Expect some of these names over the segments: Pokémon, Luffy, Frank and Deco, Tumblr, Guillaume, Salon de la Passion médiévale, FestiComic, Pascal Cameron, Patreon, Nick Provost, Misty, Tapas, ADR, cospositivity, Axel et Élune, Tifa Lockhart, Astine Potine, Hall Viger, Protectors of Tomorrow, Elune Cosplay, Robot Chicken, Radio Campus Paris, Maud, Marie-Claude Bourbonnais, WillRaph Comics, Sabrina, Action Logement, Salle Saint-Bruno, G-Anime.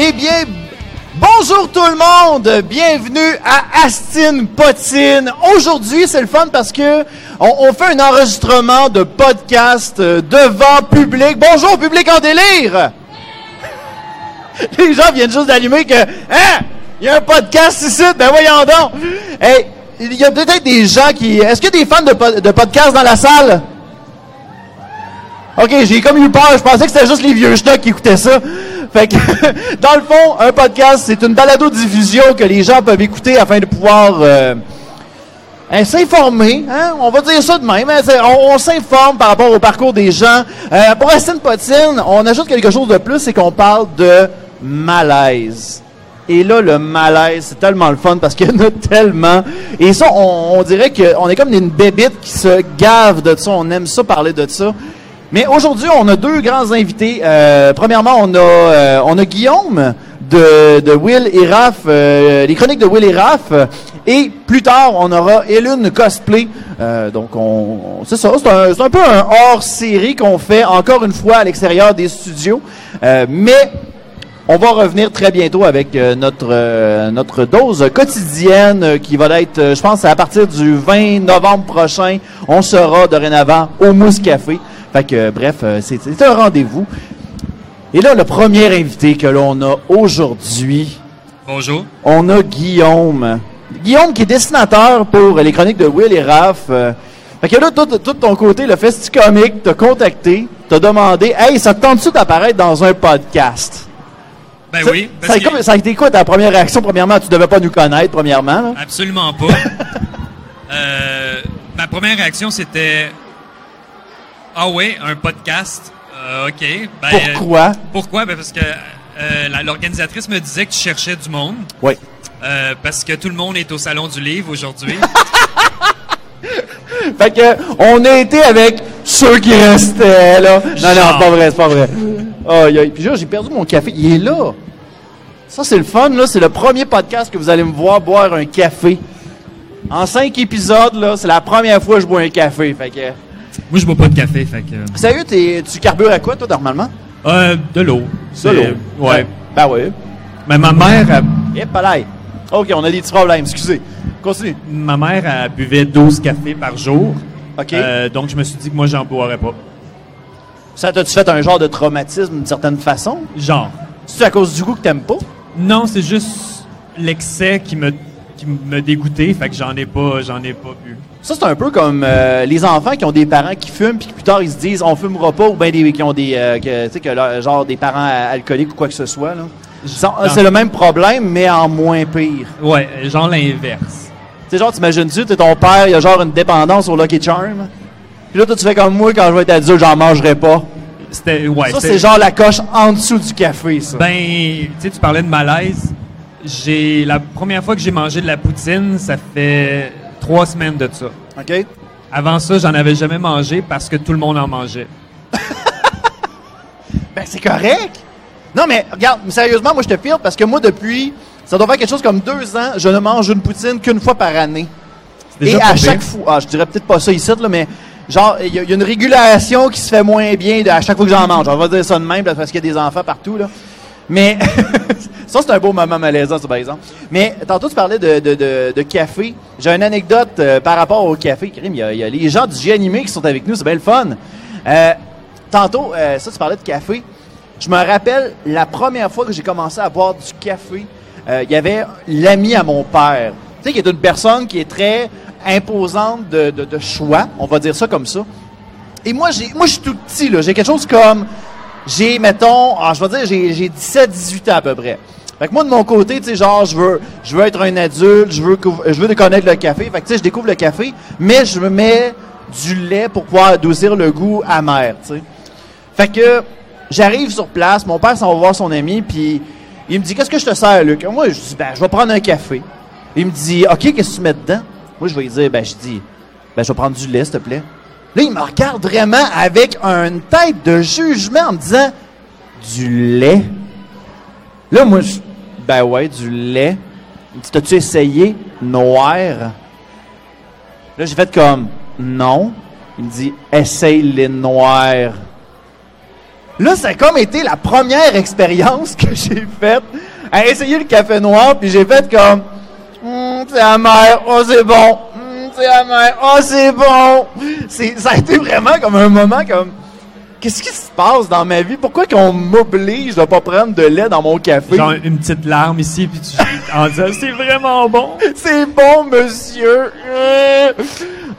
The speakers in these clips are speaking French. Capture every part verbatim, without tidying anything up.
Eh bien, bonjour tout le monde! Bienvenue à Astine Potine. Aujourd'hui, c'est le fun parce que on, on fait un enregistrement de podcast devant public. Bonjour public en délire! Les gens viennent juste d'allumer que « Hein? Il y a un podcast ici? Ben voyons donc! » Hey, il y a peut-être des gens qui... Est-ce qu'il y a des fans de, po- de podcast dans la salle? OK, j'ai comme eu peur. Je pensais que c'était juste les vieux schnocks qui écoutaient ça. Fait que, dans le fond, un podcast, c'est une balado-diffusion que les gens peuvent écouter afin de pouvoir euh, hein, s'informer. Hein? On va dire ça de même. Hein? On, on s'informe par rapport au parcours des gens. Euh, pour Astine Potine, on ajoute quelque chose de plus, c'est qu'on parle de malaise. Et là, le malaise, c'est tellement le fun parce qu'il y en a tellement. Et ça, on, on dirait qu'on est comme une bébite qui se gave de ça. On aime ça, parler de ça. Mais aujourd'hui, on a deux grands invités. Euh, premièrement, on a euh, on a Guillaume de de Will et Raph, euh, les chroniques de Will et Raph. Et plus tard, on aura Elune Cosplay. Euh, donc, on, c'est ça, c'est un, c'est un peu un hors-série qu'on fait encore une fois à l'extérieur des studios. Euh, mais on va revenir très bientôt avec euh, notre euh, notre dose quotidienne euh, qui va être, euh, je pense, à partir du vingt novembre prochain. On sera dorénavant au Mousse Café. Fait que, euh, bref, euh, c'est, c'est un rendez-vous. Et là, le premier invité que l'on a aujourd'hui... Bonjour. On a Guillaume. Guillaume qui est dessinateur pour euh, les chroniques de Will et Raph. Euh, fait que là, tout, tout ton côté, le FestiComic t'a contacté, t'a demandé « Hey, ça te tente-tu d'apparaître dans un podcast? » Ben ça, oui. Parce ça, que... comme, ça a été quoi ta première réaction? Premièrement, tu devais pas nous connaître, premièrement. Là. Absolument pas. euh, ma première réaction, c'était... Ah oui, un podcast. Euh, OK. Ben, pourquoi? Euh, pourquoi? Ben parce que euh, la, l'organisatrice me disait que tu cherchais du monde. Oui. Euh, parce que tout le monde est au Salon du Livre aujourd'hui. Fait que on a été avec ceux qui restaient, là. Non, Genre. non, c'est pas vrai, c'est pas vrai. Oh, y a, puis là, j'ai perdu mon café. Il est là. Ça, c'est le fun, là. C'est le premier podcast que vous allez me voir boire un café. En cinq épisodes, là, c'est la première fois que je bois un café. Fait que... Moi, je bois pas de café, fait que... Sérieux, t'es, tu carbures à quoi, toi, normalement? Euh, de l'eau. De l'eau? Ouais. Ben oui. Mais ma mère, elle... Yep, allez. OK, on a des petits problèmes, excusez. Continue. Ma mère, elle buvait douze cafés par jour. OK. Euh, donc, je me suis dit que moi, j'en boirais pas. Ça t'a-tu fait un genre de traumatisme, d'une certaine façon? Genre. C'est-tu à cause du goût que t'aimes pas? Non, c'est juste l'excès qui me... qui me dégoûtait, fait que j'en ai pas, j'en ai pas bu. Ça, c'est un peu comme euh, les enfants qui ont des parents qui fument, puis plus tard, ils se disent « on fumera pas », ou bien des, qui ont des, euh, que, tu sais, que leur, genre des parents alcooliques ou quoi que ce soit. Là. Genre, c'est le même problème, mais en moins pire. Ouais, genre l'inverse. Tu sais, genre, t'imagines-tu, t'es ton père, il a genre une dépendance au Lucky Charm, puis là, toi, tu fais comme moi, quand je vais être adulte, j'en mangerai pas. C'était, ouais, ça, c'était... c'est genre la coche en dessous du café, ça. Ben, tu sais, tu parlais de malaise. J'ai la première fois que j'ai mangé de la poutine, ça fait trois semaines de ça. OK. Avant ça, j'en avais jamais mangé parce que tout le monde en mangeait. Ben, c'est correct. Non, mais regarde, sérieusement, moi, je te file parce que moi, depuis, ça doit faire quelque chose comme deux ans, je ne mange une poutine qu'une fois par année. C'est déjà Et à pire. chaque fois, ah, je dirais peut-être pas ça ici, là, mais genre, il y, y a une régulation qui se fait moins bien de, à chaque fois que j'en mange. On va dire ça de même parce qu'il y a des enfants partout, là. Mais ça, c'est un beau moment malaisant, ça, par exemple. Mais tantôt, tu parlais de, de, de, de café. J'ai une anecdote euh, par rapport au café. Crime, il y a, il y a les gens du G-Anime qui sont avec nous. C'est bien le fun. Euh, tantôt, euh, ça, tu parlais de café. Je me rappelle, la première fois que j'ai commencé à boire du café, euh, il y avait l'ami à mon père. Tu sais, qui est une personne qui est très imposante de, de, de choix. On va dire ça comme ça. Et moi, j'ai, moi, je suis tout petit, là. J'ai quelque chose comme... J'ai, mettons, ah, je vais dire, j'ai, j'ai dix-sept à dix-huit ans à peu près. Fait que moi, de mon côté, tu sais, genre, je veux, je veux être un adulte, je veux, couv- je veux connaître le café. Fait que, tu sais, je découvre le café, mais je me mets du lait pour pouvoir adoucir le goût amer, tu sais. Fait que, j'arrive sur place, mon père s'en va voir son ami, puis il me dit, qu'est-ce que je te sers, Luc? Moi, je dis, ben, je vais prendre un café. Il me dit, OK, qu'est-ce que tu mets dedans? Moi, je vais lui dire, ben, je dis, ben, je vais prendre du lait, s'il te plaît. Là, il me regarde vraiment avec une tête de jugement en me disant « Du lait? » Là, moi, je « Ben ouais, du lait. » Il me dit « T'as-tu essayé noir? » Là, j'ai fait comme « Non. » Il me dit « Essaye les noirs. » Là, ça a comme été la première expérience que j'ai faite à essayer le café noir, puis j'ai fait comme mm, « c'est amer, oh c'est bon, mm, c'est amer, oh c'est bon ». Ça a été vraiment comme un moment comme « qu'est-ce qui se passe dans ma vie? Pourquoi qu'on m'oblige de pas prendre de lait dans mon café? » Genre une petite larme ici, puis tu en disant « c'est vraiment bon. »« C'est bon, monsieur. »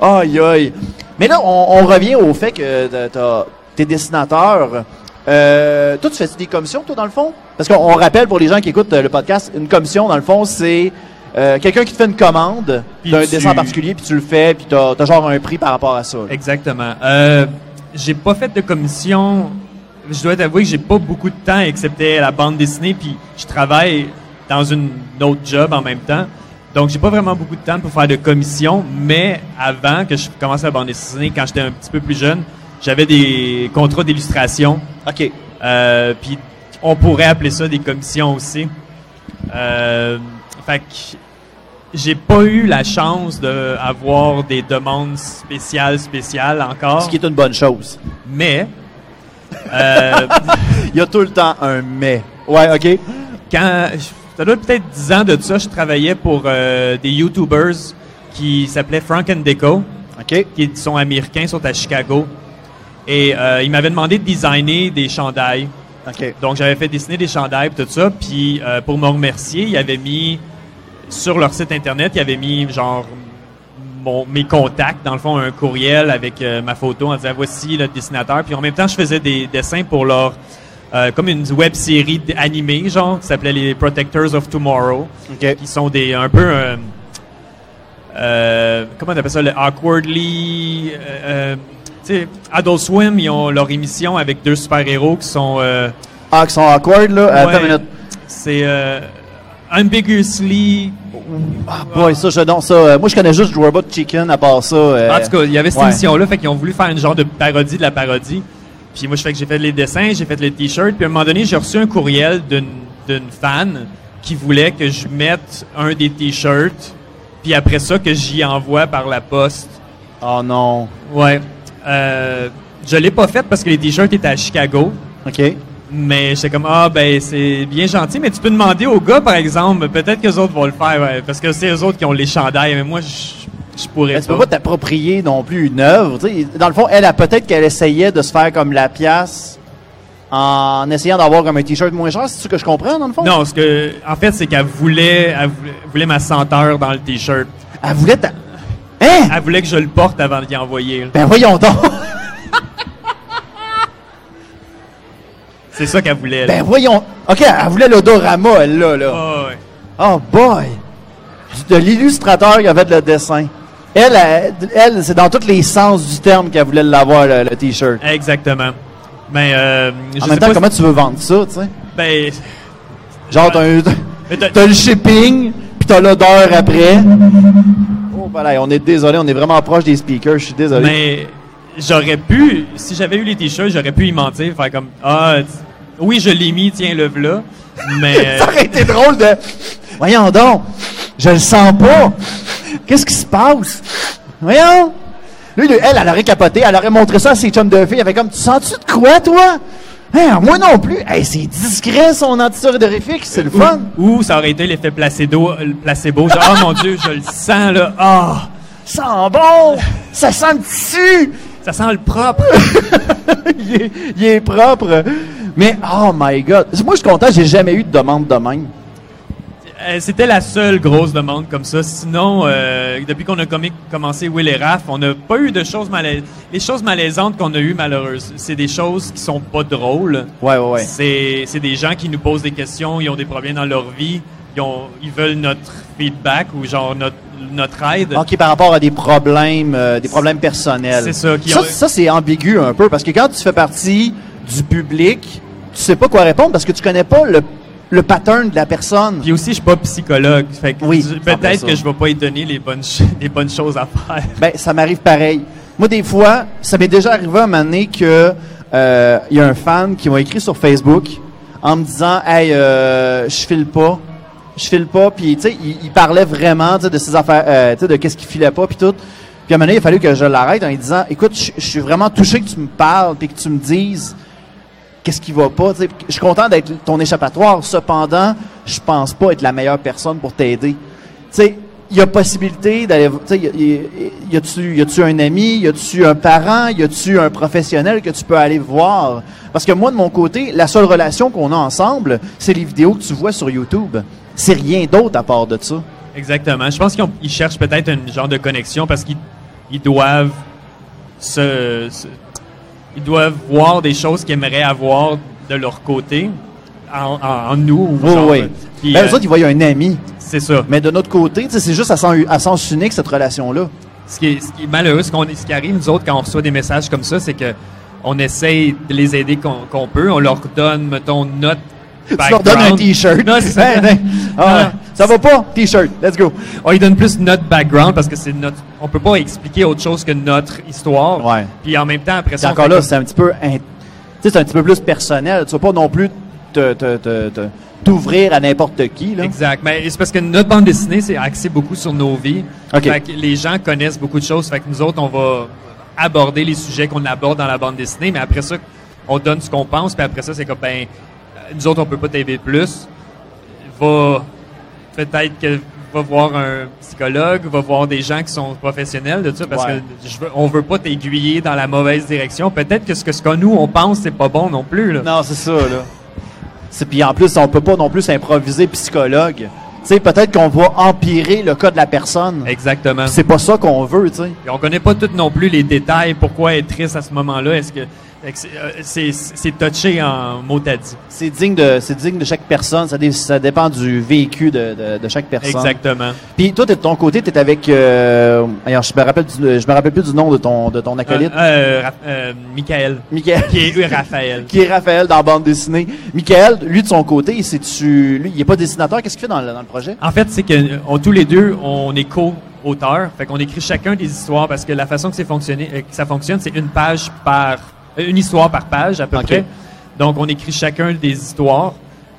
Aïe, aïe. Mais là, on, on revient au fait que t'as, t'es dessinateur. Euh, toi, tu fais des commissions, toi, dans le fond? Parce qu'on rappelle, pour les gens qui écoutent le podcast, une commission, dans le fond, c'est euh, quelqu'un qui te fait une commande d'un tu... dessin en particulier, puis tu le fais, puis t'as, t'as genre un prix par rapport à ça. Là. Exactement. Euh, j'ai pas fait de commission. Je dois t'avouer que j'ai pas beaucoup de temps, excepté la bande dessinée, puis je travaille dans une autre job en même temps. Donc, j'ai pas vraiment beaucoup de temps pour faire de commissions, mais avant que je commence la bande dessinée, quand j'étais un petit peu plus jeune, j'avais des contrats d'illustration. OK. Euh, puis, on pourrait appeler ça des commissions aussi. Euh, fait que j'ai pas eu la chance d'avoir des demandes spéciales, spéciales encore. Ce qui est une bonne chose. Mais. Euh, il y a tout le temps un mais. Ouais, OK. Quand. Ça doit peut-être dix ans de ça, je travaillais pour euh, des YouTubers qui s'appelaient Frank and Deco, okay. Qui sont américains, sont à Chicago. Et euh, ils m'avaient demandé de designer des chandails. Okay. Donc, j'avais fait dessiner des chandails et tout ça. Puis, euh, pour me remercier, ils avaient mis, sur leur site Internet, ils avaient mis, genre, mon, mes contacts, dans le fond, un courriel avec euh, ma photo en disant « Voici le dessinateur ». Puis, en même temps, je faisais des dessins pour leur... Euh, comme une web-série animée, genre, qui s'appelait les Protectors of Tomorrow, okay. Qui sont des un peu... Euh, euh, comment on appelle ça? Le awkwardly... Euh, tu sais, Adult Swim, ils ont leur émission avec deux super-héros qui sont... Euh, ah, qui sont awkward, là? Euh, ouais, attends une minute. C'est... Euh, ambiguously... Ah, boy, ça, je donne ça. Euh, moi, je connais juste Robot Chicken, à part ça. Euh, en tout cas, il y avait cette ouais. émission-là, fait qu'ils ont voulu faire une genre de parodie de la parodie. Puis moi, je fais que j'ai fait les dessins, j'ai fait les t-shirts. Puis à un moment donné, j'ai reçu un courriel d'une, d'une fan qui voulait que je mette un des t-shirts. Puis après ça, que j'y envoie par la poste. Oh non. Ouais. Euh, je l'ai pas fait parce que les t-shirts étaient à Chicago. OK. Mais j'étais comme, ah, ben, c'est bien gentil. Mais tu peux demander aux gars, par exemple. Peut-être qu'eux autres vont le faire. Ouais, parce que c'est eux autres qui ont les chandails. Mais moi, je... Je pourrais ben, tu peux pas, pas t'approprier non plus une œuvre. T'sais, dans le fond, elle a peut-être qu'elle essayait de se faire comme la pièce en essayant d'avoir comme un t-shirt moins cher. C'est ce que je comprends, dans le fond? Non, ce que, en fait, c'est qu'elle voulait, elle voulait, voulait ma senteur dans le t-shirt. Elle voulait ta... Hein? Elle voulait que je le porte avant de l'y envoyer. Là. Ben voyons donc! C'est ça qu'elle voulait. Là. Ben voyons... OK, elle voulait l'odorama, elle, là. là. Oh, ouais. Oh boy! De l'illustrateur qui a fait le dessin. Elle, elle, elle, c'est dans tous les sens du terme qu'elle voulait l'avoir, le, le T-shirt. Exactement. Mais, euh, je en même sais temps, pas comment si... tu veux vendre ça, tu sais? Ben... Genre, t'as, un, t'as, t'as le shipping, puis t'as l'odeur après. Oh, voilà, on est désolé, on est vraiment proche des speakers, je suis désolé. Mais j'aurais pu, si j'avais eu les T-shirts, j'aurais pu y mentir, faire comme... Ah, oui, je l'ai mis, tiens, le v'là. Mais... Ça aurait été drôle de... Voyons donc, je le sens pas. Qu'est-ce qui se passe? Voyons. Lui, elle, elle, elle aurait capoté, elle aurait montré ça à ses chums de filles. Elle avait comme, tu sens-tu de quoi, toi? Hein, moi non plus. Hey, c'est discret, son antisudorifique, c'est le fun. Ou, ou ça aurait été l'effet placebo, placebo. Genre, oh mon Dieu, je le sens, là. Ah, oh, ça sent bon. Ça sent le tissu. Ça sent le propre. il, est, il est propre. Mais, oh my God. Moi, je suis content, j'ai jamais eu de demande de même. C'était la seule grosse demande comme ça. Sinon, euh, depuis qu'on a comic, commencé Will et Raph, on n'a pas eu de choses malaisantes. Les choses malaisantes qu'on a eues, malheureuses, c'est des choses qui sont pas drôles. Ouais, ouais, ouais. C'est, c'est des gens qui nous posent des questions, ils ont des problèmes dans leur vie, ils, ont, ils veulent notre feedback ou genre notre, notre aide. OK, par rapport à des problèmes, euh, des problèmes personnels. C'est ça. Qui ça, ont... ça, c'est ambigu un peu parce que quand tu fais partie du public, tu sais pas quoi répondre parce que tu connais pas le le pattern de la personne. Puis aussi, je suis pas psychologue. Fait que oui, tu, peut-être que je vais pas y donner les bonnes, les bonnes choses à faire. Ben, ça m'arrive pareil. Moi, des fois, ça m'est déjà arrivé à un moment donné que, euh, y a un fan qui m'a écrit sur Facebook en me disant, hey, euh, je file pas. Je file pas. Puis, tu sais, il, il parlait vraiment, tu sais, de ses affaires, euh, tu sais, de qu'est-ce qu'il filait pas, puis tout. Puis à un moment donné, il a fallu que je l'arrête en lui disant, écoute, je suis vraiment touché que tu me parles, puis que tu me dises qu'est-ce qui va pas? T'sais, je suis content d'être ton échappatoire. Cependant, je pense pas être la meilleure personne pour t'aider. T'sais, il y a possibilité d'aller, tu sais, y a-tu, y a-tu un ami, y a-tu un parent, y a-tu un professionnel que tu peux aller voir? Parce que moi, de mon côté, la seule relation qu'on a ensemble, c'est les vidéos que tu vois sur YouTube. C'est rien d'autre à part de ça. Exactement. Je pense qu'ils cherchent peut-être un genre de connexion parce qu'ils ils doivent se, se, ils doivent voir des choses qu'ils aimeraient avoir de leur côté. En, en, en nous. Oh, genre, oui. Puis, ben, euh, les autres, ils voient un ami. C'est ça. Mais de notre côté, c'est juste à sens, à sens unique, cette relation-là. Ce qui est, ce qui est malheureux, ce, qu'on, ce qui arrive, nous autres, quand on reçoit des messages comme ça, c'est qu'on essaye de les aider qu'on, qu'on peut. On leur donne, mettons, notre background. Tu leur donnes un T-shirt. Non, c'est ça. Hey, hey. Ah, ça va pas? T-shirt, let's go. On lui donne plus notre background parce que c'est notre... On peut pas expliquer autre chose que notre histoire. Ouais. Puis en même temps, après ça... Encore là, comme... c'est un petit peu... In... c'est un petit peu plus personnel. Tu vas pas non plus... Te, te, te, te, t'ouvrir à n'importe qui. Là. Exact. Mais c'est parce que notre bande dessinée, c'est axé beaucoup sur nos vies. Okay. Fait que les gens connaissent beaucoup de choses. Fait que nous autres, on va aborder les sujets qu'on aborde dans la bande dessinée, mais après ça, on donne ce qu'on pense, puis après ça, c'est comme, ben, nous autres, on peut pas t'aider plus. Va, peut-être que va voir un psychologue, va voir des gens qui sont professionnels de ça, parce ouais. que je veux, on veut pas t'aiguiller dans la mauvaise direction. Peut-être que ce que, ce que nous, on pense, c'est pas bon non plus. Là. Non, c'est ça, là. Puis en plus, on peut pas non plus improviser psychologue. Tu sais, peut-être qu'on va empirer le cas de la personne. Exactement. Pis c'est pas ça qu'on veut, tu sais. On connaît pas tout non plus les détails. Pourquoi être triste à ce moment-là? Est-ce que c'est, c'est, c'est touché en mot à dit? C'est digne de, c'est digne de chaque personne. Ça, dé, ça dépend du vécu de, de, de chaque personne. Exactement. Puis toi, de ton côté, t'es avec. Euh, alors, je me rappelle, du, je me rappelle plus du nom de ton, de ton acolyte. Euh, euh, Ra- euh, Michael. Michael. Qui est Raphaël. Qui est Raphaël dans la bande dessinée. Michael, lui de son côté, c'est tu, lui, il est pas dessinateur. Qu'est-ce qu'il fait dans, dans le projet? En fait, c'est que on, tous les deux, on est co. auteur, fait qu'on écrit chacun des histoires parce que la façon que, c'est fonctionné, euh, que ça fonctionne, c'est une page par euh, une histoire par page à peu okay. près. Donc on écrit chacun des histoires,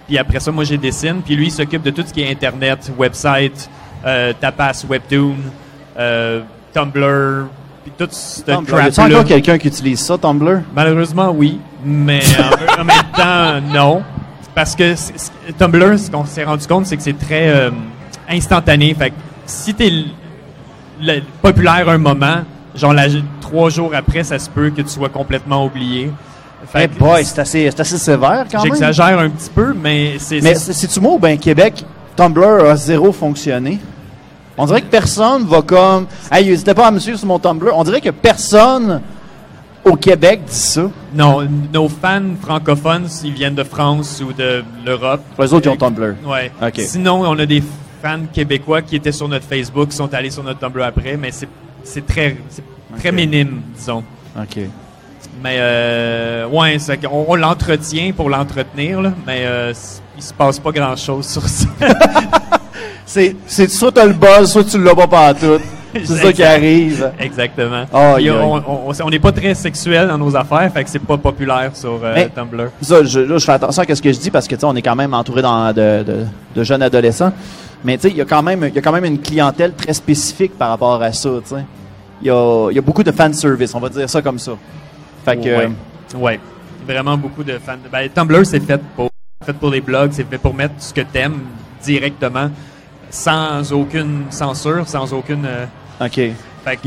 puis après ça moi je dessine, puis lui il s'occupe de tout ce qui est internet, website, euh, Tapas, Webtoon, euh, Tumblr, puis tout ce crap là. Y a encore quelqu'un qui utilise ça, Tumblr? Malheureusement oui, mais en, en même temps non, parce que c'est, c'est, Tumblr, ce qu'on s'est rendu compte, c'est que c'est très euh, instantané. Fait que si t'es Le, populaire un moment, genre la, trois jours après, ça se peut que tu sois complètement oublié. Fait hey boy, c'est assez, c'est assez sévère quand même. J'exagère un petit peu, mais c'est... Mais c'est, c'est-tu moi ou bien Québec, Tumblr a zéro fonctionné? On dirait que personne va comme... Hey, n'hésitez pas à me suivre sur mon Tumblr. On dirait que personne au Québec dit ça. Non, nos fans francophones, s'ils viennent de France ou de l'Europe... Les autres, ils ont Tumblr. Ouais. Okay. Sinon, on a des... fans québécois qui étaient sur notre Facebook sont allés sur notre Tumblr après, mais c'est, c'est très, c'est très okay. minime, disons. OK. Mais, euh, ouais, ça, on, on l'entretient pour l'entretenir, là, mais euh, il se passe pas grand-chose sur ça. c'est, c'est soit tu as le buzz, soit tu l'as pas pantoute. C'est ça qui arrive. Exactement. Oh, Puis, on n'est pas très sexuel dans nos affaires, fait que c'est pas populaire sur euh, mais, Tumblr. Ça, je, là, je fais attention à ce que je dis parce que tu sais, on est quand même entouré dans, de, de, de jeunes adolescents. Mais tu sais, il y a quand même, il y a quand même une clientèle très spécifique par rapport à ça. Tu sais, il y a, il y a beaucoup de fan service, on va dire ça comme ça. Fait que, ouais, euh, ouais. vraiment beaucoup de fan. Ben, Tumblr, c'est fait pour, fait pour les blogs, c'est fait pour mettre ce que t'aimes directement, sans aucune censure, sans aucune. Euh, OK. Il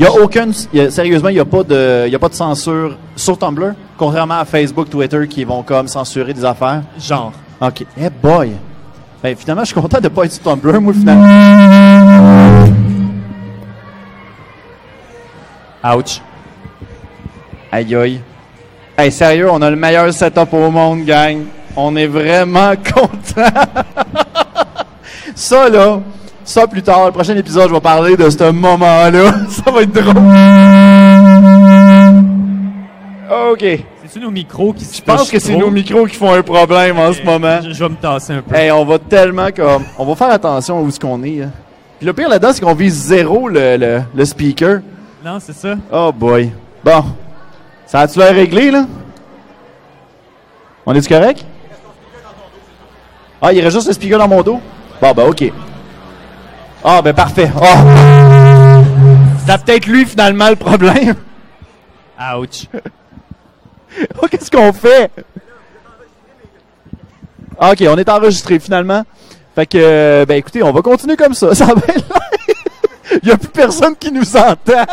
y a aucune, y a, sérieusement, il y a pas de, il y a pas de censure sur Tumblr, contrairement à Facebook, Twitter, qui vont comme censurer des affaires. Genre. OK. Hey boy. Ben finalement, je suis content de pas être sur Tumblr, moi finalement. Ouch. Aïe aïe. Hey sérieux, on a le meilleur setup au monde, gang. On est vraiment content. Ça là. Ça, plus tard, le prochain épisode, je vais parler de ce moment-là. Ça va être drôle. OK. C'est-tu nos micros qui se Je pense que trop? C'est nos micros qui font un problème okay. en ce moment. Je, je vais me tasser un peu. Hey, on va tellement comme... On va faire attention à où ce qu'on est. Hein. Puis le pire là-dedans, c'est qu'on vise zéro le, le, le speaker. Non, c'est ça. Oh boy. Bon. Ça a-tu l'air réglé, là? On est-tu correct? Ah, il reste juste le speaker dans mon dos? Bon, ben OK. Ah, ben parfait. Oh. Ça peut-être lui, finalement, le problème. Ouch. Oh, qu'est-ce qu'on fait? Ah, ok, on est enregistré finalement. Fait que, euh, ben écoutez, on va continuer comme ça. Ça va être live. Il n'y a plus personne qui nous entend.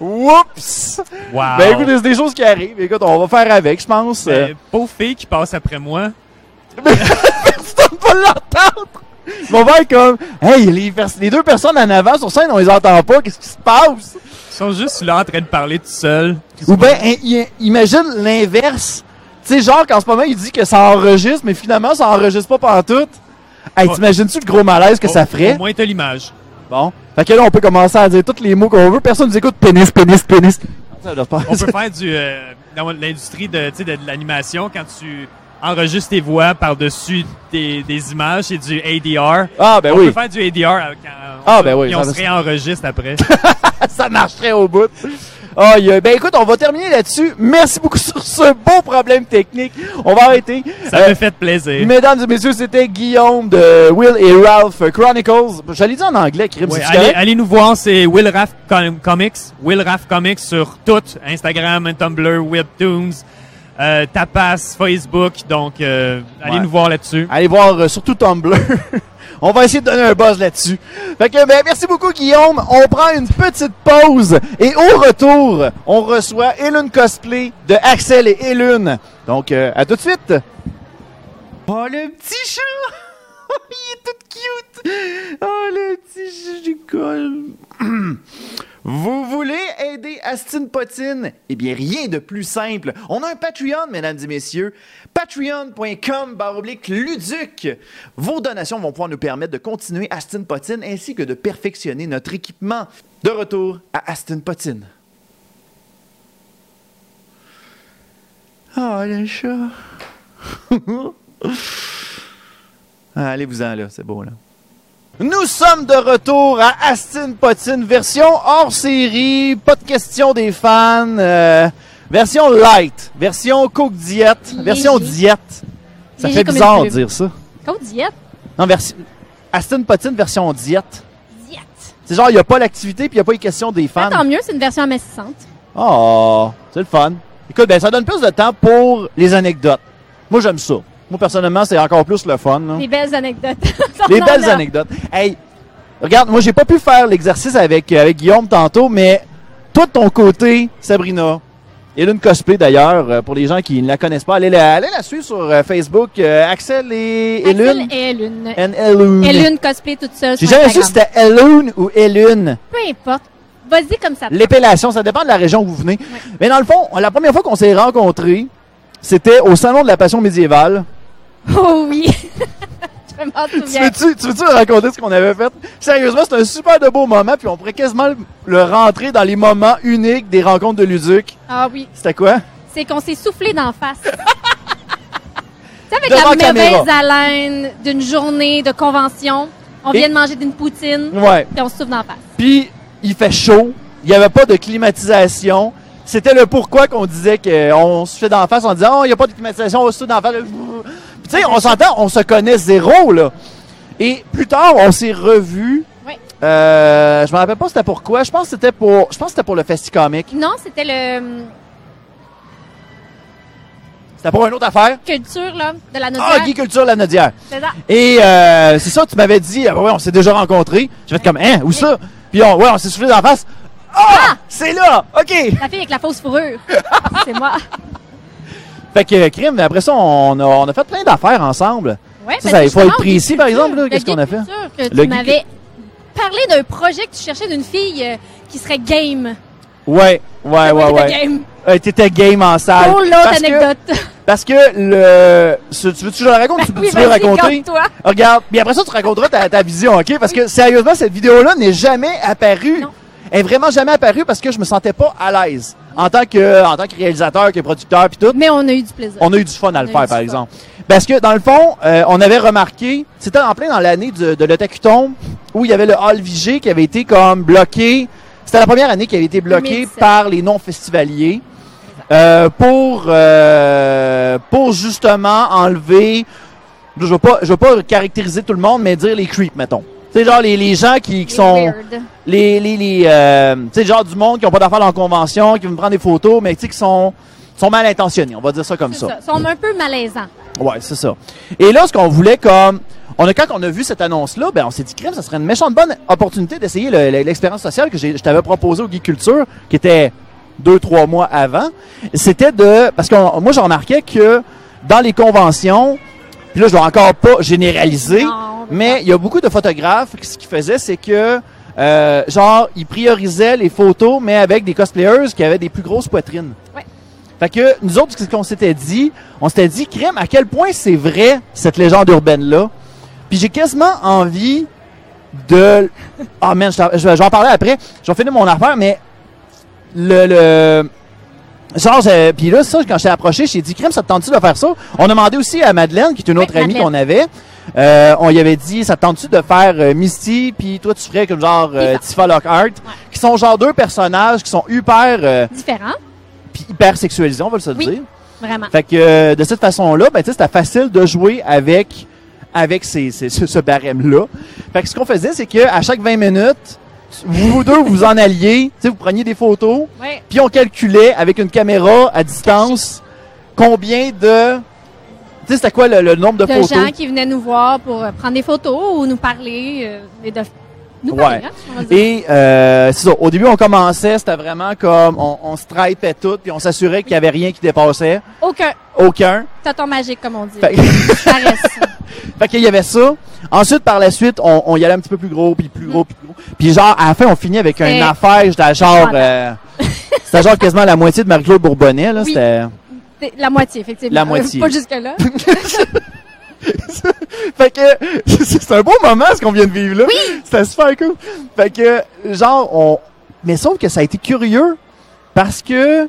Oups! Wow. Ben écoute, c'est des choses qui arrivent. Écoute, on va faire avec, je pense. Euh, pauvre fille qui passe après moi. Personne ne va l'entendre! Ils vont faire comme, hey, les, les deux personnes en avant sur scène, on les entend pas, qu'est-ce qui se passe? Ils sont juste là en train de parler tout seul. Ou ben, imagine l'inverse. Tu sais, genre qu'en ce moment, il dit que ça enregistre, mais finalement, ça enregistre pas pantoute. Hey, oh. T'imagines-tu le gros malaise que oh, ça ferait? Au moins, t'as l'image. Bon. Fait que là, on peut commencer à dire tous les mots qu'on veut. Personne nous écoute. Pénis, pénis, pénis. Ça doit pas. On peut faire du, euh, dans l'industrie de, de, de l'animation, quand tu enregistres tes voix par-dessus des, des images, c'est du A D R. Ah, ben on oui. On peut faire du A D R quand ah, on, ben oui, et on se réenregistre après. Ça marcherait au bout. Oh, yeah. Ben écoute, on va terminer là-dessus. Merci beaucoup sur ce beau problème technique. On va arrêter. Ça euh, me fait plaisir. Mesdames et messieurs, c'était Guillaume de Will et Raph Chronicles. J'allais dire en anglais, Krim, oui, allez, allez nous voir, c'est WillRaph Comics. WillRaph Comics sur tout. Instagram, Tumblr, Webtoons, euh, Tapas, Facebook. Donc, euh, allez ouais. nous voir là-dessus. Allez voir euh, surtout Tumblr. On va essayer de donner un buzz là-dessus. Fait que, ben, merci beaucoup, Guillaume. On prend une petite pause. Et au retour, on reçoit Elune Cosplay de Axel et Élune. Donc, euh, à tout de suite. Oh, le petit chat! Il est tout cute! Oh, le petit chat du col. Vous voulez aider Astine Potine? Eh bien, rien de plus simple. On a un Patreon, mesdames et messieurs. patreon point com slash Luduc. Vos donations vont pouvoir nous permettre de continuer Astine Potine ainsi que de perfectionner notre équipement. De retour à Astine Potine. Ah, le chat. Ah, allez-vous-en, là. C'est beau, là. Nous sommes de retour à Astine Potine, version hors-série, pas de questions des fans, euh, version light, version coke diète, Léger. version diète. Ça Léger fait bizarre de dire ça. Coke diète? Non, version Astine Potine, version diète. Diète. C'est genre, il n'y a pas l'activité puis il n'y a pas les questions des fans. Ah, tant mieux, c'est une version amassissante. Oh, c'est le fun. Écoute, ben ça donne plus de temps pour les anecdotes. Moi, j'aime ça. Moi, personnellement, c'est encore plus le fun. Là. Les belles anecdotes. Les belles a... anecdotes. Hey, regarde, moi, j'ai pas pu faire l'exercice avec, avec Guillaume tantôt, mais toi, de ton côté, Sabrina, Elune Cosplay, d'ailleurs, pour les gens qui ne la connaissent pas, allez la, allez la suivre sur Facebook. Euh, Axel et Elune. Elune. Elune. Elune Cosplay toute seule. J'ai jamais su si c'était Elune ou Elune. Peu importe. Vas-y comme ça. L'épellation, ça dépend de la région où vous venez. Oui. Mais dans le fond, la première fois qu'on s'est rencontrés, c'était au Salon de la Passion médiévale. Oh oui! Je m'en souviens. Tu veux-tu, tu veux-tu raconter ce qu'on avait fait? Sérieusement, c'est un super de beau moment, puis on pourrait quasiment le, le rentrer dans les moments uniques des rencontres de Luduc. Ah oui. C'était quoi? C'est qu'on s'est soufflé d'en face. Tu sais, avec Devant la caméra. mauvaise haleine d'une journée de convention, on Et... vient de manger d'une poutine, ouais. puis on se souffle d'en face. Puis, il fait chaud, il n'y avait pas de climatisation. C'était le pourquoi qu'on disait qu'on se soufflait d'en face, on disait « Oh, il n'y a pas de climatisation, on se souffle d'en face. » Tu sais, on s'entend, on se connaît zéro, là. Et plus tard, on s'est revus. Oui. Euh, je me rappelle pas c'était pourquoi. Je pense que c'était pour, je pense que c'était pour le FestiComic. Non, c'était le... C'était pour une autre affaire. Culture, là, de la Nodière. Ah, Geek Culture, la Nodière. C'est ça. Et euh, c'est ça, tu m'avais dit, ah, ouais, on s'est déjà rencontrés. Je vais être comme, hein, où oui. ça? Puis on, ouais, on s'est soufflé dans la face. Ah! ah! C'est là! OK! La fille avec la fausse fourrure. C'est moi. Fait que, Crime, après ça, on a, on a fait plein d'affaires ensemble. Oui, ça, ça, il faut être précis, par exemple, là, qu'est-ce qu'on a fait? Que tu m'avais parlé d'un projet que tu cherchais d'une fille euh, qui serait game. Ouais, ouais, ouais, ouais. T'étais ouais. game. Euh, t'étais game en salle. Oh, l'autre anecdote. Que, parce que, le, ce, tu veux-tu que je la raconte? Ben, tu oui, veux raconter? Toi. Regarde, puis après ça, tu raconteras ta, ta vision, OK? Parce oui. que, sérieusement, cette vidéo-là n'est jamais apparue. Non. Elle est vraiment jamais apparue parce que je me sentais pas à l'aise. En tant que, en tant que réalisateur, que producteur puis tout. Mais on a eu du plaisir. On a eu du fun à le faire, par exemple. Parce que, dans le fond, euh, on avait remarqué, c'était en plein dans l'année de, de l'Otakuton, où il y avait le Hall Viger qui avait été comme bloqué. C'était la première année qui avait été bloqué par les non-festivaliers. Euh, pour, euh, pour justement enlever, je veux pas, je veux pas caractériser tout le monde, mais dire les creeps, mettons. Tu sais, genre, les, les gens qui, qui les sont, weird. les, les, les, euh, tu sais, genre du monde qui ont pas d'affaires dans la convention, qui veulent me prendre des photos, mais tu sais, qui sont, sont mal intentionnés, on va dire ça comme ça. Ils sont un peu malaisants. Ouais, c'est ça. Et là, ce qu'on voulait comme... On a, quand on a vu cette annonce-là, ben on s'est dit, crème, ça serait une méchante bonne opportunité d'essayer le, l'expérience sociale que j'ai, je t'avais proposée au Geek Culture, qui était deux, trois mois avant. C'était de... Parce que on, moi, je remarquais que dans les conventions, puis là, je ne vais encore pas généraliser, non, mais il y a beaucoup de photographes qui, ce qu'ils faisaient, c'est que, euh, genre, ils priorisaient les photos, mais avec des cosplayers qui avaient des plus grosses poitrines. Ouais. Fait que nous autres, ce qu'on s'était dit, on s'était dit, crème, à quel point c'est vrai, cette légende urbaine-là. Puis j'ai quasiment envie de... Ah, oh man, je vais en parler après. Je vais finir mon affaire, mais... Le... le... Genre, j'ai... puis là, ça, quand je t'ai approché, j'ai dit, crème, ça te tente-tu de faire ça? On a demandé aussi à Madeleine, qui est une autre oui, amie Madeleine. Qu'on avait. Euh, on y avait dit, ça te tente-tu de faire euh, Misty, puis toi, tu ferais comme genre euh, Tifa Lockhart, ouais. Qui sont genre deux personnages qui sont hyper... Euh, différents. Puis hyper sexualisés, on va se le oui, dire. Vraiment. Fait que euh, de cette façon-là, ben tu sais, c'était facile de jouer avec... avec ces, ces, ce, ce barème-là. Fait que ce qu'on faisait, c'est que à chaque vingt minutes, vous deux, vous en alliez, vous preniez des photos, ouais. Puis on calculait avec une caméra à distance combien de... Tu sais, c'était quoi le, le nombre de, de photos? De gens qui venaient nous voir pour prendre des photos ou nous parler. Euh, et de, nous parler, ouais. Hein, on va dire. Et euh, c'est ça. Au début, on commençait, c'était vraiment comme on, on stripait tout, puis on s'assurait qu'il n'y avait rien qui dépassait. Aucun. Aucun. Tonton magique, comme on dit. Fait... Fait qu'il y avait ça. Ensuite, par la suite, on, on y allait un petit peu plus gros, puis plus gros, puis plus gros. Puis genre, à la fin, on finit avec c'était... une affaire, j'étais genre... Euh, c'était genre quasiment la moitié de Marie-Claude Bourbonnais, là. Oui. C'était... La moitié, effectivement. La moitié. Euh, pas jusque-là. Fait que... C'est un beau moment, ce qu'on vient de vivre, là. Oui! C'était super cool. Fait que, genre, on... Mais sauf que ça a été curieux, parce que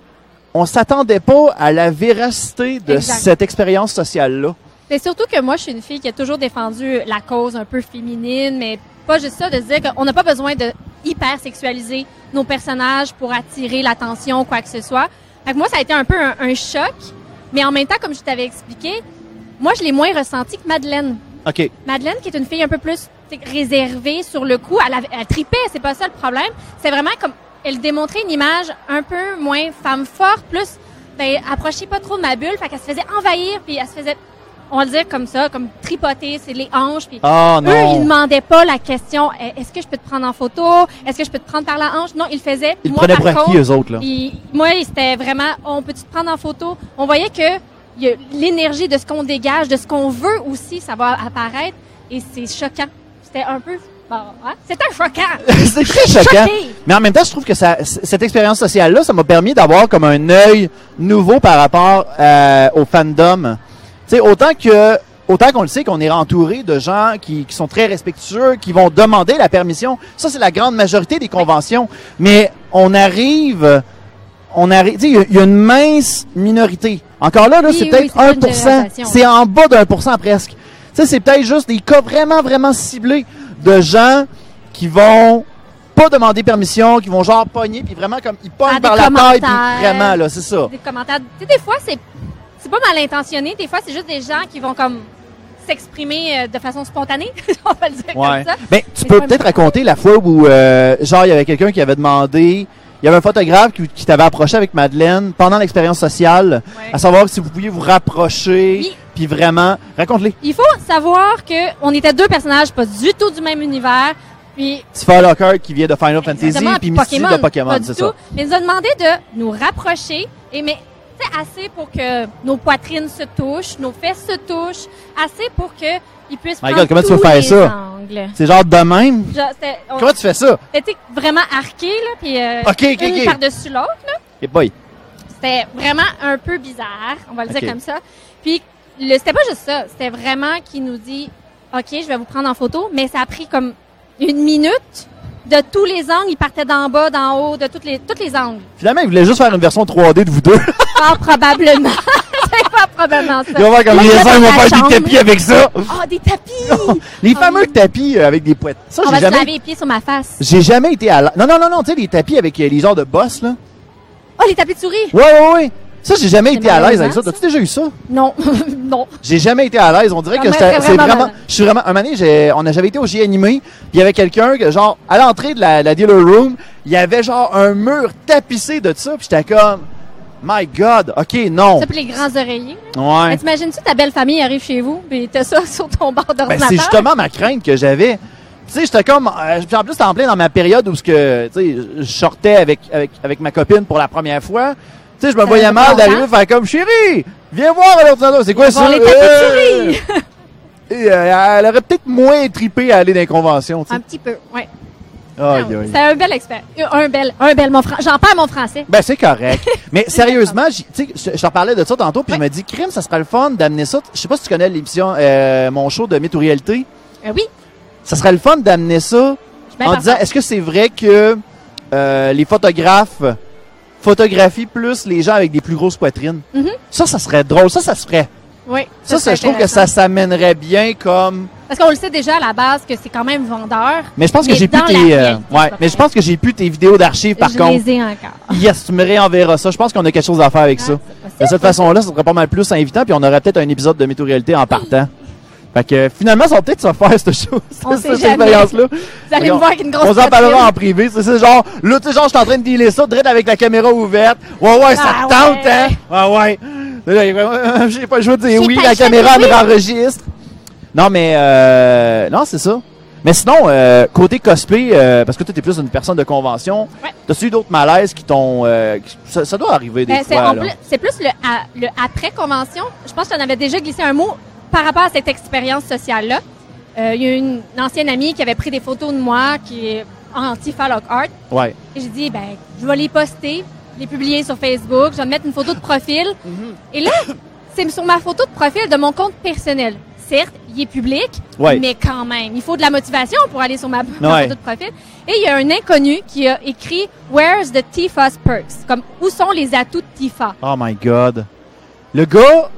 on s'attendait pas à la véracité de exact. Cette expérience sociale-là. Mais surtout que moi, je suis une fille qui a toujours défendu la cause un peu féminine, mais pas juste ça, de se dire qu'on n'a pas besoin de hyper sexualiser nos personnages pour attirer l'attention ou quoi que ce soit. Fait que moi, ça a été un peu un, un choc, mais en même temps, comme je t'avais expliqué, moi, je l'ai moins ressenti que Madeleine. OK. Madeleine, qui est une fille un peu plus réservée sur le coup, elle, elle tripait, c'est pas ça le problème. C'est vraiment comme, elle démontrait une image un peu moins femme forte, plus, ben, approchez pas trop de ma bulle, fait qu'elle se faisait envahir, puis elle se faisait... On va le dire comme ça, comme tripoter, c'est les hanches. Puis oh, eux, ils demandaient pas la question, est-ce que je peux te prendre en photo? Est-ce que je peux te prendre par la hanche? Non, ils le faisaient. Ils moi, prenaient pour qui, eux autres, là? Ils, moi, c'était vraiment, on peut-tu te prendre en photo? On voyait que y a l'énergie de ce qu'on dégage, de ce qu'on veut aussi, ça va apparaître. Et c'est choquant. C'était un peu... Bon, hein? C'est un choquant! C'est très choquant. Choqué. Mais en même temps, je trouve que ça, cette expérience sociale-là, ça m'a permis d'avoir comme un œil nouveau par rapport euh, au fandom. T'sais, autant que autant qu'on le sait qu'on est entouré de gens qui, qui sont très respectueux, qui vont demander la permission. Ça, c'est la grande majorité des conventions. Mais on arrive, on arrive. Tu sais, il y, y a une mince minorité. Encore là, là, oui, c'est oui, peut-être oui, c'est un pour cent. C'est en bas d'un pour cent presque. Tu sais, c'est peut-être juste des cas vraiment, vraiment ciblés de gens qui vont pas demander permission, qui vont genre pogner, puis vraiment comme ils pognent ah, par la taille, puis vraiment là, c'est ça. Des commentaires. Tu sais, des fois, c'est C'est pas mal intentionné. Des fois, c'est juste des gens qui vont comme s'exprimer de façon spontanée. On va le dire ouais. Comme ça. Ben, tu mais peux peut-être raconter la fois où, euh, genre, il y avait quelqu'un qui avait demandé, il y avait un photographe qui, qui t'avait approché avec Madeleine pendant l'expérience sociale, ouais. À savoir si vous pouviez vous rapprocher, oui. Puis vraiment, raconte-les. Il faut savoir que on était deux personnages pas du tout du même univers. Puis Tifa Lockhart qui vient de Final Fantasy, puis Misty de Pokémon, c'est tout. Ça. Mais ils nous ont demandé de nous rapprocher et mais assez pour que nos poitrines se touchent, nos fesses se touchent, assez pour que ils puissent prendre God, comment tous tu peux faire les ça? Angles. C'est genre de même? Genre, on, comment tu fais ça? C'était vraiment arqué, là, puis euh, okay, okay, une okay. Par-dessus l'autre. Là. Hey boy. C'était vraiment un peu bizarre, on va le okay. Dire comme ça. Puis, le, c'était pas juste ça, c'était vraiment qui nous dit « OK, je vais vous prendre en photo », mais ça a pris comme une minute. De tous les angles, il partait d'en bas, d'en haut, de toutes les toutes les angles. Finalement, il voulait juste faire une version trois D de vous deux. Ah, probablement. C'est pas probablement ça. On va comme les gens vont faire des tapis avec ça. Oh, des tapis. Oh, les oh, fameux oui. Tapis avec des poètes. Ça, on j'ai va jamais. On va laver les pieds sur ma face. J'ai jamais été à la... Non, non, non, non. Tu sais, les tapis avec les genres de bosses là. Oh, les tapis de souris. Ouais, ouais, ouais. Ça, j'ai jamais c'est été à l'aise avec ça. T'as-tu déjà eu ça? Non. Non. J'ai jamais été à l'aise. On dirait non, que c'est vraiment, vraiment... Je suis vraiment... Un moment donné, j'ai... on a j'avais été au G-Anime, puis il y avait quelqu'un que, genre, à l'entrée de la, la dealer room, il y avait, genre, un mur tapissé de ça, puis j'étais comme... My God! OK, non! Ça, puis les grands oreillers. Ouais. Mais t'imagines-tu ta belle famille arrive chez vous, pis t'as ça sur ton bord d'ordinateur? Ben, c'est justement ma crainte que j'avais. Tu sais, j'étais comme... Euh, en plus, t'en plein dans ma période où que, je sortais avec, avec, avec ma copine pour la première fois. Tu sais, je me voyais mal d'arriver faire comme « Chérie, viens voir à l'ordinateur! » C'est quoi ça? On les tapisseries! Et, euh, elle aurait peut-être moins trippé à aller dans les conventions. T'sais. Un petit peu, oui. Oh, c'est un bel expert. Un bel, un bel, mon français. J'en perds mon français. Ben, c'est correct. Mais sérieusement, tu sais, je te parlais de ça tantôt, puis oui. Je me dis, crime, ça serait le fun d'amener ça. Je sais pas si tu connais l'émission, euh, mon show de mythe ou réalité. Euh, oui. Ça serait le fun d'amener ça ben, en disant, est-ce que c'est vrai que euh, les photographes photographient plus les gens avec des plus grosses poitrines? Mm-hmm. Ça, ça serait drôle. Ça, ça se ferait. Oui. Ça, ça, ça je trouve que ça s'amènerait bien comme. Parce qu'on le sait déjà à la base que c'est quand même vendeur. Mais je pense que j'ai plus tes. Euh, ouais. Mais je pense que j'ai plus tes vidéos d'archives par je contre. Je les ai encore. Yes, tu me réenverras ça. Je pense qu'on a quelque chose à faire avec ah, ça. De cette façon-là, ça serait pas mal plus invitant, puis on aurait peut-être un épisode de Météo-Réalité en partant. Fait que finalement, ça va peut-être se faire, cette chose. On cette expérience-là. Vous allez me voir avec une grosse. On s'en parlera en privé. C'est genre, là, tu sais, genre, je suis en train de dealer ça, direct avec la caméra ouverte. Ouais, ouais, ah, ça te tente, ouais. Hein? Ouais, ouais. J'ai pas le choix de dire oui, la caméra me enregistre. Non, mais, euh, non, c'est ça. Mais sinon, euh, côté cosplay, euh, parce que toi, t'es plus une personne de convention. Ouais. T'as-tu eu d'autres malaises qui t'ont, euh, ça, ça doit arriver des ben, fois, là. C'est plus le, à, le après-convention. Je pense que t'en avais déjà glissé un mot par rapport à cette expérience sociale-là. Il euh, y a une, une ancienne amie qui avait pris des photos de moi, qui est en Tifa Lockhart. Ouais. Et j'ai dit, ben, je vais les poster. Les publier sur Facebook, je vais mettre une photo de profil. Mm-hmm. Et là, c'est sur ma photo de profil de mon compte personnel. Certes, il est public, ouais. Mais quand même, il faut de la motivation pour aller sur ma, ma ouais. photo de profil. Et il y a un inconnu qui a écrit « Where's the Tifa's perks? » Comme « Où sont les atouts de Tifa? » Oh my God! Le gars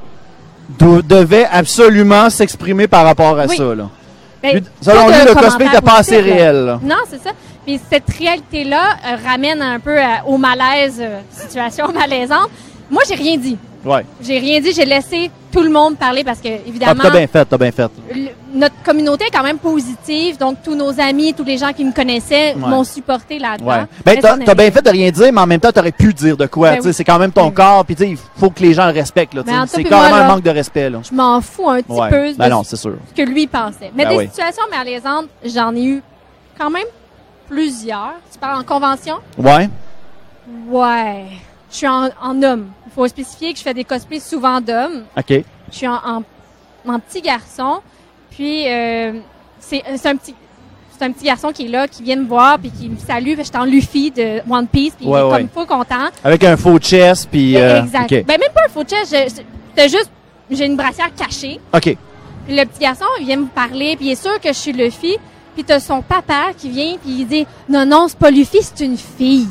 de, devait absolument s'exprimer par rapport à oui. ça. Là. Ben, lui, selon lui, le cosplay n'était pas assez réel. Là. Non, c'est ça. Puis cette réalité-là euh, ramène un peu euh, au malaise, euh, situation malaisante. Moi, j'ai rien dit. Ouais. J'ai rien dit. J'ai laissé tout le monde parler parce que, évidemment... Ah, t'as bien fait, t'as bien fait. Le, notre communauté est quand même positive. Donc, tous nos amis, tous les gens qui me connaissaient ouais. m'ont supporté là-dedans. Ouais. Ben, t'as, t'as bien fait de rien dire, mais en même temps, t'aurais pu dire de quoi. Ben, oui. C'est quand même ton oui. corps. Puis, tu sais, il faut que les gens le respectent. Là, ben, c'est quand même un manque de respect. Là. Je m'en fous un petit ouais. peu ben, de non, c'est sûr. Ce que lui pensait. Mais ben, des oui. situations malaisantes, j'en ai eu quand même... Plusieurs. Tu parles en convention? Ouais. Ouais. Je suis en, en homme. Il faut spécifier que je fais des cosplays souvent d'hommes. OK. Je suis en, en, en petit garçon. Puis, euh, c'est un petit c'est un petit garçon qui est là, qui vient me voir, puis qui me salue. J'étais en Luffy de One Piece, puis ouais, il est ouais. comme faux content. Avec un faux chest, puis... Euh, exact. Okay. Ben, même pas un faux chest. C'était juste... J'ai une brassière cachée. OK. Puis le petit garçon, il vient me parler, puis il est sûr que je suis Luffy. Puis t'as son papa qui vient puis il dit non non c'est pas Luffy c'est une fille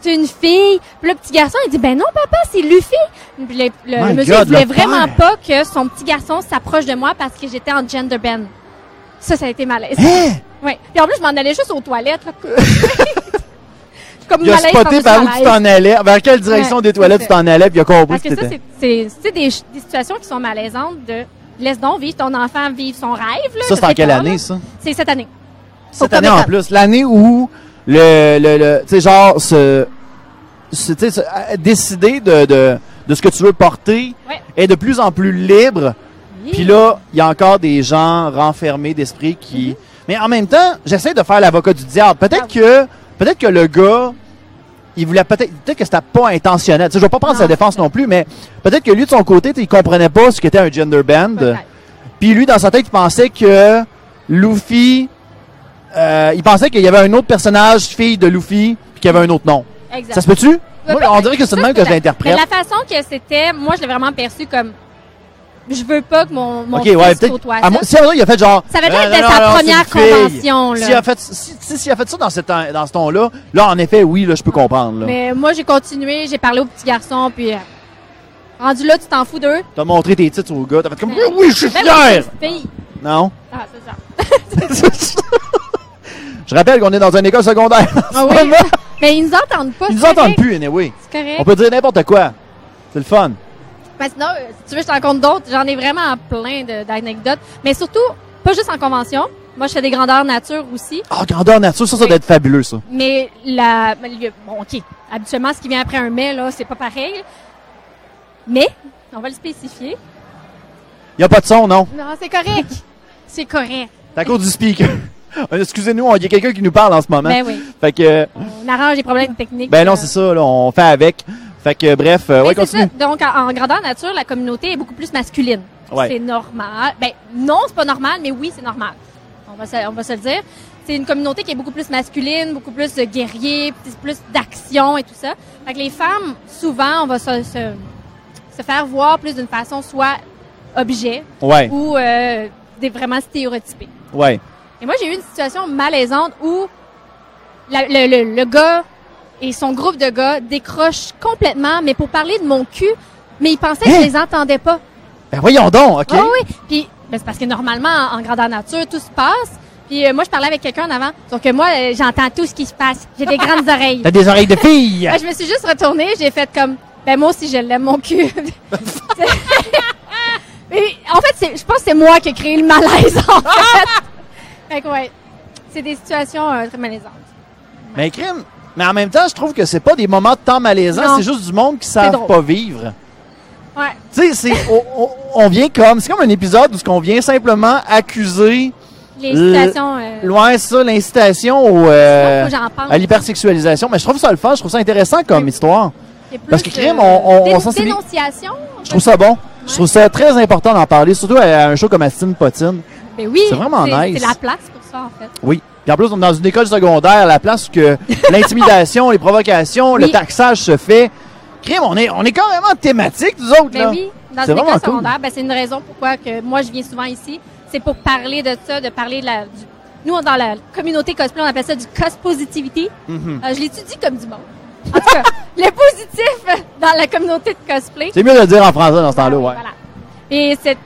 c'est une fille puis le petit garçon il dit ben non papa c'est Luffy puis le, le My monsieur God, voulait le vraiment père. Pas que son petit garçon s'approche de moi parce que j'étais en gender bend ça ça a été malaise hey! Ouais puis en plus je m'en allais juste aux toilettes là. Comme il a spoté par où tu t'en allais vers quelle direction ouais, des toilettes tu t'en allais puis il a compris parce que, que ça c'est c'est des, des situations qui sont malaisantes de laisse donc vivre ton enfant vivre son rêve. Là, ça, c'est en quelle année, ça? C'est cette année. Cette année en plus. L'année où le, le, le tu sais, genre, se, se, se, décider de, de, de ce que tu veux porter ouais. est de plus en plus libre. Oui. Puis là, il y a encore des gens renfermés d'esprit qui... Mm-hmm. Mais en même temps, j'essaie de faire l'avocat du diable. Peut-être ah, que, peut-être que le gars... Il voulait peut-être, peut-être que c'était pas intentionnel. Tu sais, je vais pas prendre non, sa défense non plus, mais peut-être que lui, de son côté, il comprenait pas ce qu'était un gender bend. Puis lui, dans sa tête, il pensait que Luffy, euh, il pensait qu'il y avait un autre personnage, fille de Luffy, puis qu'il y avait un autre nom. Exact. Ça se peut-tu? Ouais, moi, on dirait que c'est le même que je l'interprète. Mais la façon que c'était, moi, je l'ai vraiment perçu comme, je veux pas que mon, mon okay, fils ouais, côtoie ça. Si alors, il a fait genre... Ça veut dire que c'était sa non, première convention. S'il a, si, si, si a fait ça dans, cette, dans ce ton-là, là, en effet, oui, là, je peux comprendre. Là. Mais moi, j'ai continué, j'ai parlé aux petits garçons, puis... Euh, rendu là, tu t'en fous d'eux. T'as montré tes titres aux gars, t'as fait comme... Oui, oui, je suis fière! Non? Ah, c'est ça. ça. Je rappelle qu'on est dans une école secondaire. Ah oui, moment. Mais ils nous entendent pas. Ils nous entendent plus, anyway. C'est correct. On peut dire n'importe quoi. C'est le fun. Mais sinon, si tu veux, je t'en compte d'autres. J'en ai vraiment plein d'anecdotes. Mais surtout, pas juste en convention. Moi, je fais des grandeurs nature aussi. Ah, oh, grandeur nature, ça, ça oui. doit être fabuleux, ça. Mais la... Bon, OK. Habituellement, ce qui vient après un mais, là, c'est pas pareil. Mais, on va le spécifier. Il n'y a pas de son, non? Non, c'est correct. C'est correct. C'est à cause du speaker. Excusez-nous, il y a quelqu'un qui nous parle en ce moment. Ben oui. Fait que... On arrange les problèmes techniques. Ben non, c'est ça, là, on fait avec. Fait que, bref, ben, ouais, continue. Ça. Donc, en, en grandeur nature, la communauté est beaucoup plus masculine. Ouais. C'est normal. Ben non, c'est pas normal, mais oui, c'est normal. On va, se, on va se le dire. C'est une communauté qui est beaucoup plus masculine, beaucoup plus de guerriers, plus d'action et tout ça. Fait que les femmes, souvent, on va se, se, se faire voir plus d'une façon soit objet ouais. ou euh, des, vraiment stéréotypée. Ouais. Et moi, j'ai eu une situation malaisante où la, le, le, le gars et son groupe de gars décrochent complètement, mais pour parler de mon cul, mais ils pensaient hein? que je les entendais pas. Ben voyons donc, OK? Oui, oui. Puis, ben, c'est parce que normalement, en, en grandeur nature, tout se passe. Puis euh, moi, je parlais avec quelqu'un en avant. Donc euh, moi, euh, j'entends tout ce qui se passe. J'ai des grandes oreilles. T'as des oreilles de fille! Ben, je me suis juste retournée. J'ai fait comme, ben moi aussi, je l'aime, mon cul. Mais, en fait, c'est, je pense que c'est moi qui ai créé le malaise, en fait. Fait que, ouais, c'est des situations euh, très malaisantes. Mais crime, mais en même temps, je trouve que c'est pas des moments de temps malaisants. C'est juste du monde qui savent pas vivre. Ouais. Tu sais, on, on vient comme... C'est comme un épisode où on vient simplement accuser... L'incitation... Euh... Loin ça, l'incitation au, euh, à l'hypersexualisation. Mais je trouve ça le fun, je trouve ça intéressant comme plus, histoire. Parce que crime, euh, on... on, on dénonciation. Je trouve ça bon. Ouais. Je trouve ça très important d'en parler, surtout à, à un show comme Astine Potine. Mais oui, c'est vraiment nice. C'est la place pour ça, en fait. Oui. Puis en plus, on est dans une école secondaire, la place où que l'intimidation, les provocations, oui. le taxage se fait... Crime, on est, on est carrément thématique, nous autres, ben là. Oui, dans une école secondaire, cool. Ben, c'est une raison pourquoi que moi, je viens souvent ici. C'est pour parler de ça, de parler de la... Du, nous, dans la communauté cosplay, on appelle ça du cospositivity. Mm -hmm. euh, je l'étudie comme du monde. En tout cas, le positif dans la communauté de cosplay. C'est mieux de le dire en français dans ce temps-là, ouais. Voilà. Et cette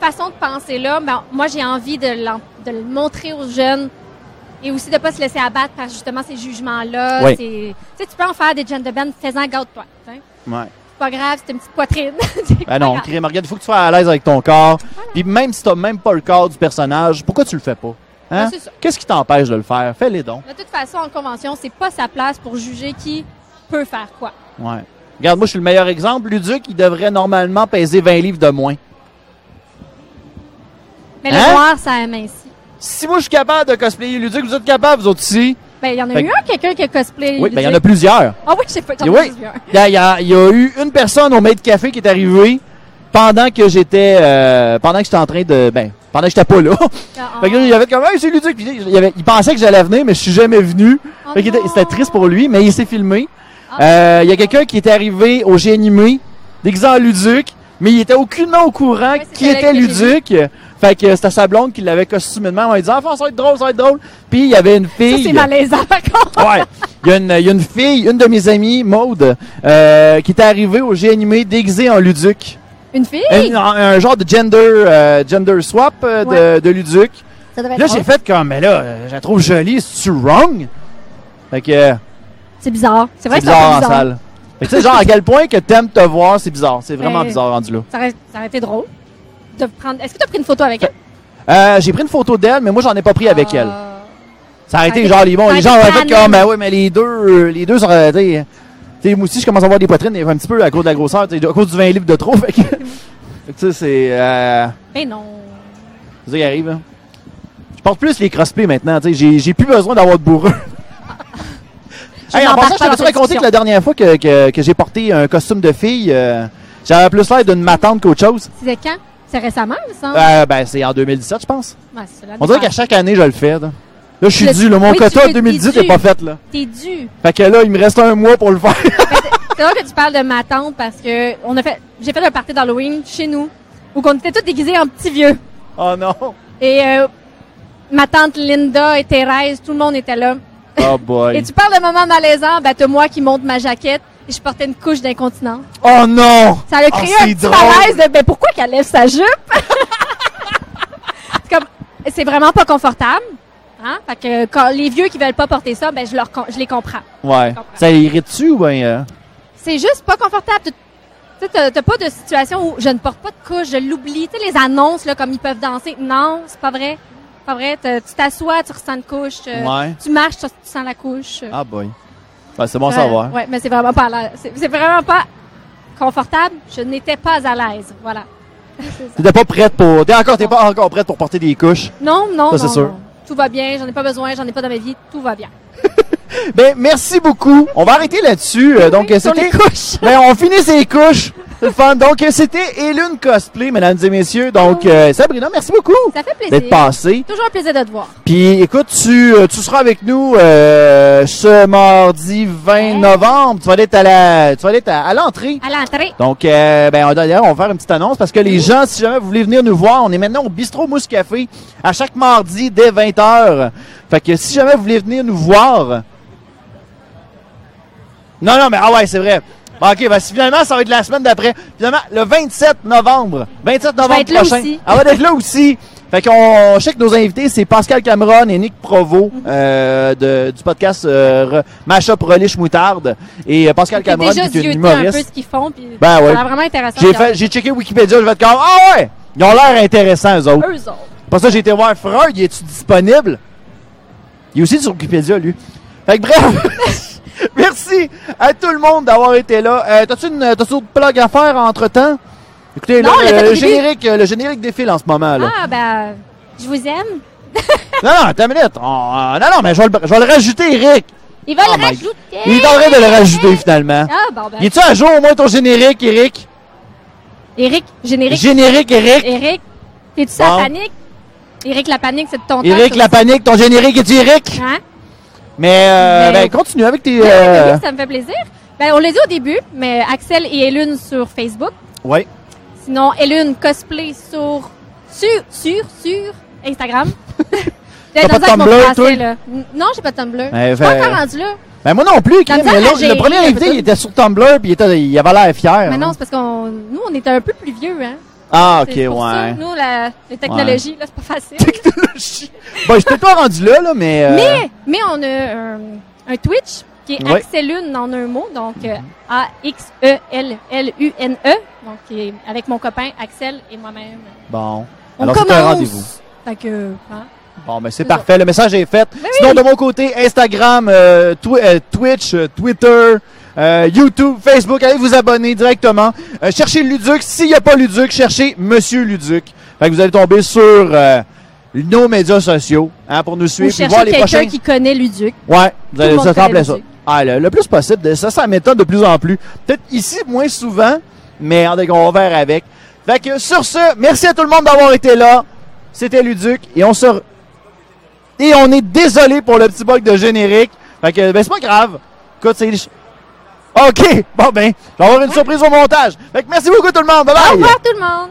façon de penser-là, ben, moi, j'ai envie de, de le montrer aux jeunes. Et aussi de pas se laisser abattre par justement ces jugements-là. Oui. Tu sais, tu peux en faire des gender bends faisant garde-toi. Ouais. C'est pas grave, c'est une petite poitrine. Ben non, crime, regarde, il faut que tu sois à l'aise avec ton corps. Voilà. Puis même si t'as même pas le corps du personnage, pourquoi tu le fais pas? Hein? Ben, qu'est-ce qui t'empêche de le faire? Fais-les donc. De toute façon, en convention, c'est pas sa place pour juger qui peut faire quoi. Ouais. Regarde, moi, je suis le meilleur exemple. Luduc, il devrait normalement peser vingt livres de moins. Mais hein? Le noir, ça amincit. Si moi, je suis capable de cosplayer Luduc, vous êtes capables, vous autres ici? Ben, il y en a fait... eu un, quelqu'un qui a cosplayé Oui, ben, il y en a plusieurs. Ah oui, je sais pas, il y en a plusieurs. Il y a, il y a, il y a eu une personne au Maid Café qui est arrivée pendant que j'étais, euh, pendant que j'étais en train de, ben, pendant que j'étais pas là. Uh-uh. Fait que là, il avait comme, hey, c'est Luduc. Puis, il, avait, il pensait que j'allais venir, mais je suis jamais venu. Oh fait que c'était triste pour lui, mais il s'est filmé. Oh euh, il y a quelqu'un qui est arrivé au G-Anime, déguisé en Luduc, mais il était aucunement au courant ouais, qui était Luduc. Fait que c'était sa blonde qui l'avait costumé de même. On lui disait, ah, ça va être drôle, ça va être drôle. Puis il y avait une fille. Ça, c'est malaisant, par contre. Ouais. Il y a une, il y a une fille, une de mes amies, Maud, euh, qui était arrivée au G-Anime déguisée en Luduc. Une fille? Un, un genre de gender, euh, gender swap de, ouais. de Luduc. Ça devait être là, j'ai fait comme, mais là, je la trouve jolie, c'est-tu wrong? Fait que. C'est bizarre. C'est vrai que c'est bizarre. bizarre en salle. Fait que tu sais, genre, à quel point que t'aimes te voir, c'est bizarre. C'est vraiment euh, bizarre rendu là. Ça aurait, ça aurait été drôle. Prendre... Est-ce que tu as pris une photo avec elle? Euh, j'ai pris une photo d'elle, mais moi, j'en ai pas pris avec euh... elle. Ça a été okay. genre, les, bon, les gens auraient fait comme, ben oui, mais les deux, les deux, ça aurait été. Tu sais, moi aussi, je commence à avoir des poitrines un petit peu à cause de la grosseur, à cause du vingt livres de trop. Fait que, tu sais, c'est. Euh... Ben non. C'est ça qui arrive. Hein. Je porte plus les crossplay maintenant, tu sais, j'ai plus besoin d'avoir de bourreux. Hey, en passant, je t'avais raconté que la dernière fois que, que, que j'ai porté un costume de fille, euh, j'avais plus l'air d'une matante qu'autre chose. C'était quand? C'est récemment, il me semble. Euh, ben, c'est en deux mille dix-sept, je pense. Ouais, on dirait qu'à chaque année, je le fais. Là, là je suis dû. Là, mon oui, quota de deux mille dix n'est pas fait. Là. T'es dû. Fait que là, il me reste un mois pour le faire. C'est vrai que tu parles de ma tante parce que on a fait, j'ai fait un party d'Halloween chez nous où on était tous déguisés en petits vieux. Oh non. Et euh, ma tante Linda et Thérèse, tout le monde était là. Oh boy. Et tu parles de moments malaisants, ben t'as moi qui monte ma jaquette. Et je portais une couche d'incontinence. Oh non! Ça a créé oh, un petit malaise de, ben pourquoi qu'elle lève sa jupe? C'est comme, c'est vraiment pas confortable. Hein? Fait que quand les vieux qui veulent pas porter ça, ben je leur, je les comprends. Ouais. Les comprends. Ça irrite-tu ou ben? Euh... C'est juste pas confortable. Tu sais, t'as pas de situation où je ne porte pas de couche, je l'oublie. Tu sais, les annonces, là, comme ils peuvent danser. Non, c'est pas vrai. Pas vrai, tu t'assois, tu ressens une couche. Ouais. Tu marches, tu sens la couche. Ah boy. Ben, c'est bon à euh, savoir. Oui, mais c'est vraiment pas à l'aise. C'est, c'est vraiment pas confortable. Je n'étais pas à l'aise. Voilà. Tu n'es pas prête pour... T'es encore, t'es pas encore prête pour porter des couches. Non, non, ça, c'est non, sûr. Non. Tout va bien, j'en ai pas besoin, j'en ai pas dans ma vie, tout va bien. Ben, merci beaucoup. On va arrêter là-dessus. Oui, donc, oui, c'était... couches. Ben, on finit ces couches. C'est le fun. Donc, c'était Elune Cosplay, mesdames et messieurs. Donc, oh. euh, Sabrina, merci beaucoup. Ça fait plaisir. D'être passée. Toujours un plaisir de te voir. Puis, écoute, tu, tu seras avec nous, euh, ce mardi vingt novembre. Tu vas être à la, tu vas être à, à l'entrée. À l'entrée. Donc, euh, ben, d'ailleurs, on va faire une petite annonce parce que les gens, si jamais vous voulez venir nous voir, on est maintenant au Bistro Mousse Café à chaque mardi dès vingt heures. Fait que si jamais vous voulez venir nous voir, Non, non, mais ah ouais, c'est vrai. OK, ben, finalement, ça va être la semaine d'après. Finalement, le vingt-sept novembre. vingt-sept novembre être prochain. Ah, on va être là aussi. Fait qu'on check nos invités, c'est Pascal Cameron et Nick Provost euh, de, du podcast euh, Mashup Relish Moutarde. Et euh, Pascal Cameron qui est une humoriste. J'ai déjà un peu ce qu'ils font. Puis ben, ouais. Ça a l'air vraiment intéressant. J'ai, fait, j'ai checké Wikipédia, je vais te dire, ah ouais, ils ont l'air intéressants, eux autres. Eux autres. Pour ça, j'ai été voir Freud, il est-tu disponible? Il est aussi sur Wikipédia, lui. Fait que bref... Merci à tout le monde d'avoir été là. Euh, t'as-tu une, t'as-tu d'autres plugs à faire entre-temps? Écoutez, non, là, le, le, générique, le générique défile en ce moment. Là. Ah, ben, je vous aime. Non, non, attends une minute. Oh, non, non, mais je vais le, le rajouter, Eric. Il va oh le rajouter. God. Il est en train de le rajouter, finalement. Ah, bon, ben. Es-tu à jour au moins ton générique, Eric? Eric, générique. Générique, Eric. Eric, t'es-tu satanique? Bon. Eric, la panique, c'est de ton temps. Eric, la panique, ton générique, es-tu Eric? Hein? Mais, euh, mais, ben, continue avec tes... Euh... Oui, ça me fait plaisir. Ben, on l'a dit au début, mais Axel et Élune sur Facebook. Oui. Sinon, Elune Cosplay sur... Sur, sur, sur Instagram. T'as pas de Tumblr, toi? Là. Non, j'ai pas de Tumblr. Ben, je suis pas encore rendu là. Ben, moi non plus, Kim. Mais l'autre, le premier invité, il était sur Tumblr, puis il, était, il avait l'air fier. Mais non, hein. C'est parce qu'on... Nous, on était un peu plus vieux, hein. Ah, OK, ouais. Ça, nous, la, les technologies, ouais. Là, c'est pas facile. Technologie. Bon, je t'ai pas rendu là, là, mais... Euh... Mais, mais on a euh, un Twitch qui est oui. Axelune en un mot, donc euh, A X E L L U N E, donc qui est avec mon copain Axel et moi-même. Bon. On alors, commence. C'est un rendez-vous. Fait que... Hein? Bon, mais ben, c'est, c'est parfait. Ça. Le message est fait. Mais sinon, oui. De mon côté, Instagram, euh, twi- euh, Twitch, euh, Twitter... Euh, YouTube, Facebook, allez vous abonner directement. Euh, cherchez Luduc. S'il n'y a pas Luduc, cherchez Monsieur Luduc. Fait que vous allez tomber sur euh, nos médias sociaux hein, pour nous suivre. Vous cherchez voir les quelqu'un prochains... qui connaît Luduc. Ouais, vous allez vous attendre ça. Ah, le, le plus possible. Ça, ça m'étonne de plus en plus. Peut-être ici, moins souvent, mais en dégon vert avec. Fait que sur ce, merci à tout le monde d'avoir été là. C'était Luduc et on se... Re... Et on est désolé pour le petit bug de générique. Fait que, ben c'est pas grave. Écoute, c'est... OK! Bon ben, je vais avoir une ouais. surprise au montage. Fait que merci beaucoup tout le monde! Bye bye! Au revoir tout le monde!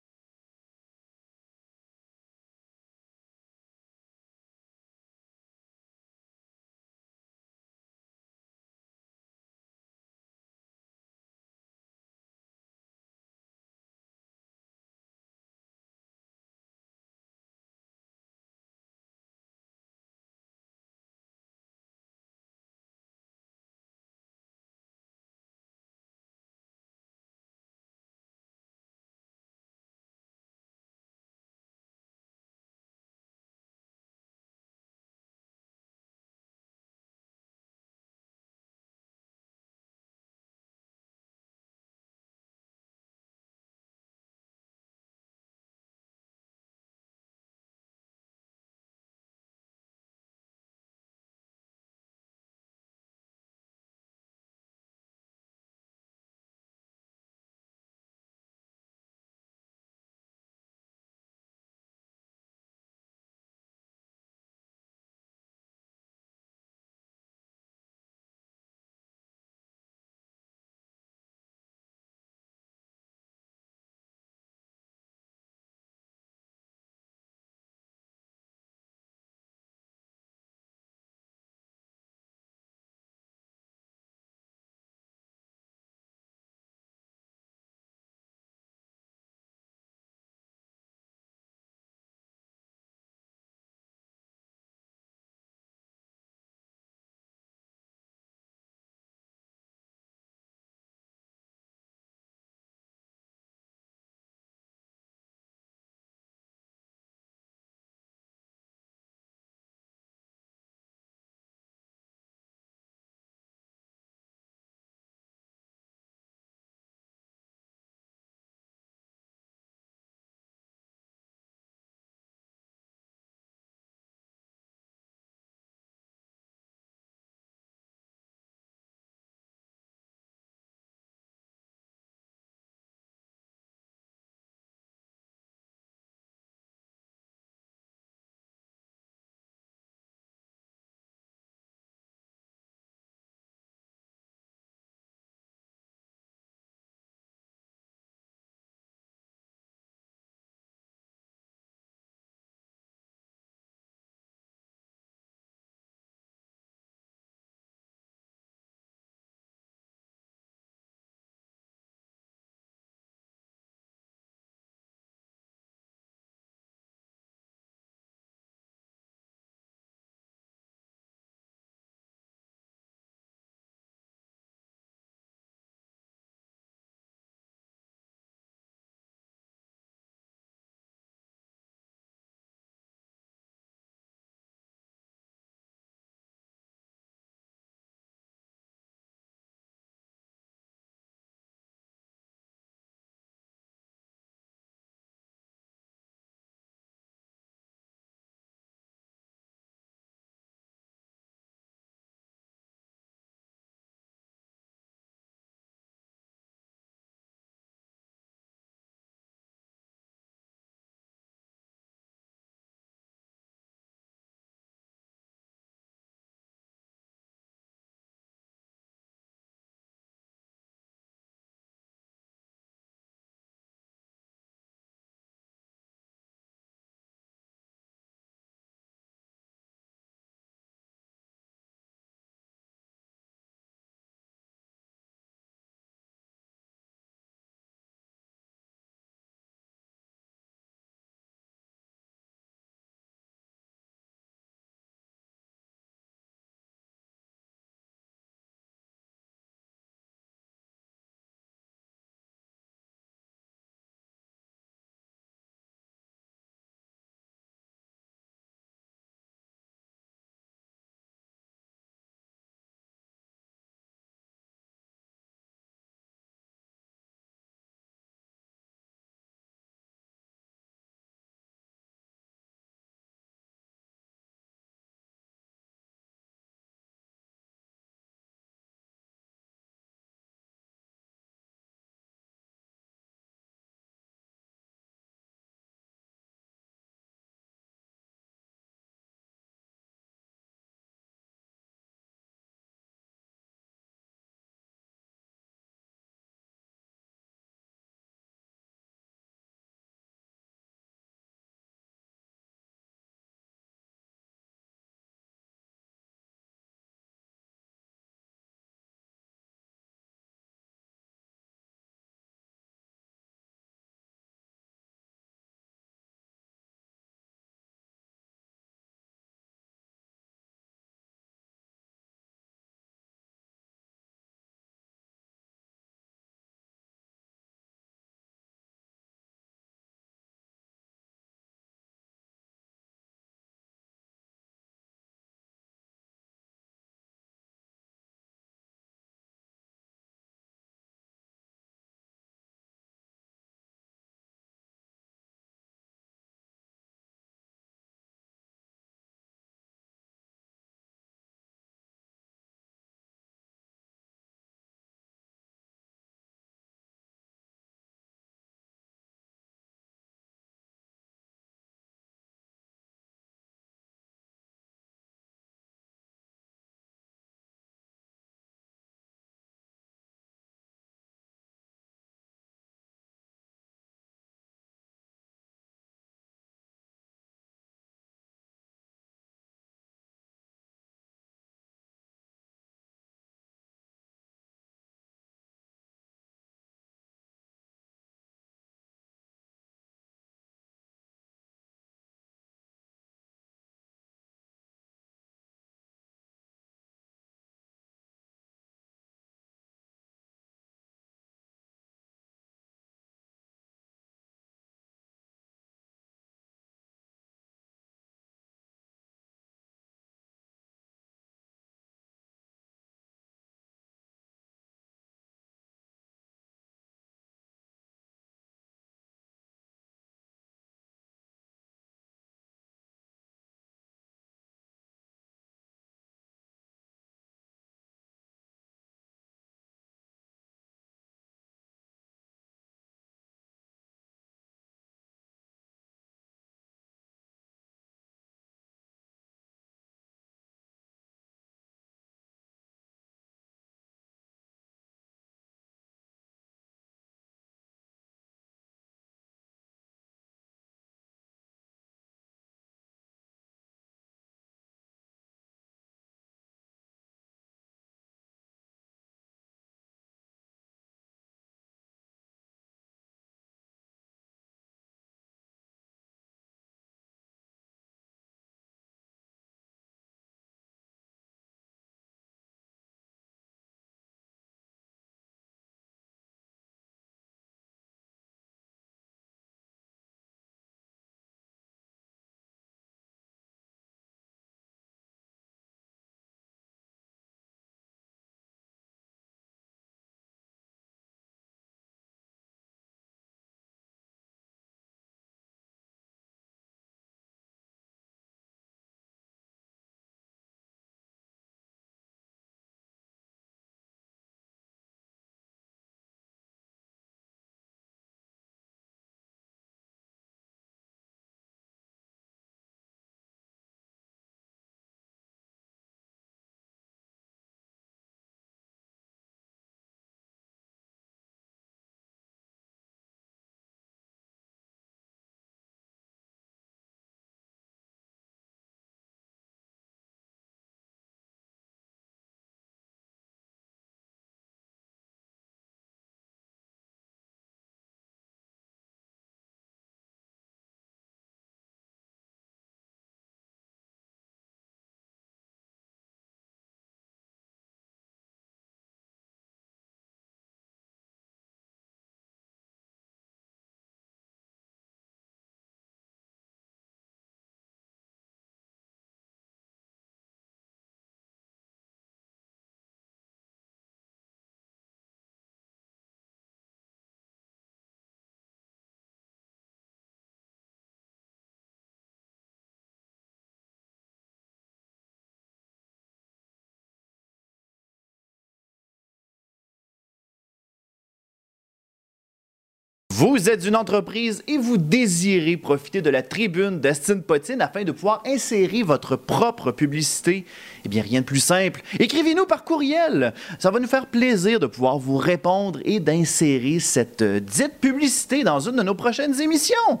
Vous êtes une entreprise et vous désirez profiter de la tribune d'Astine Potine afin de pouvoir insérer votre propre publicité? Eh bien, rien de plus simple. Écrivez-nous par courriel. Ça va nous faire plaisir de pouvoir vous répondre et d'insérer cette euh, dite publicité dans une de nos prochaines émissions.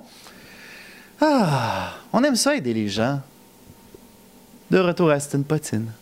Ah, on aime ça aider les gens. De retour à Astine Potine.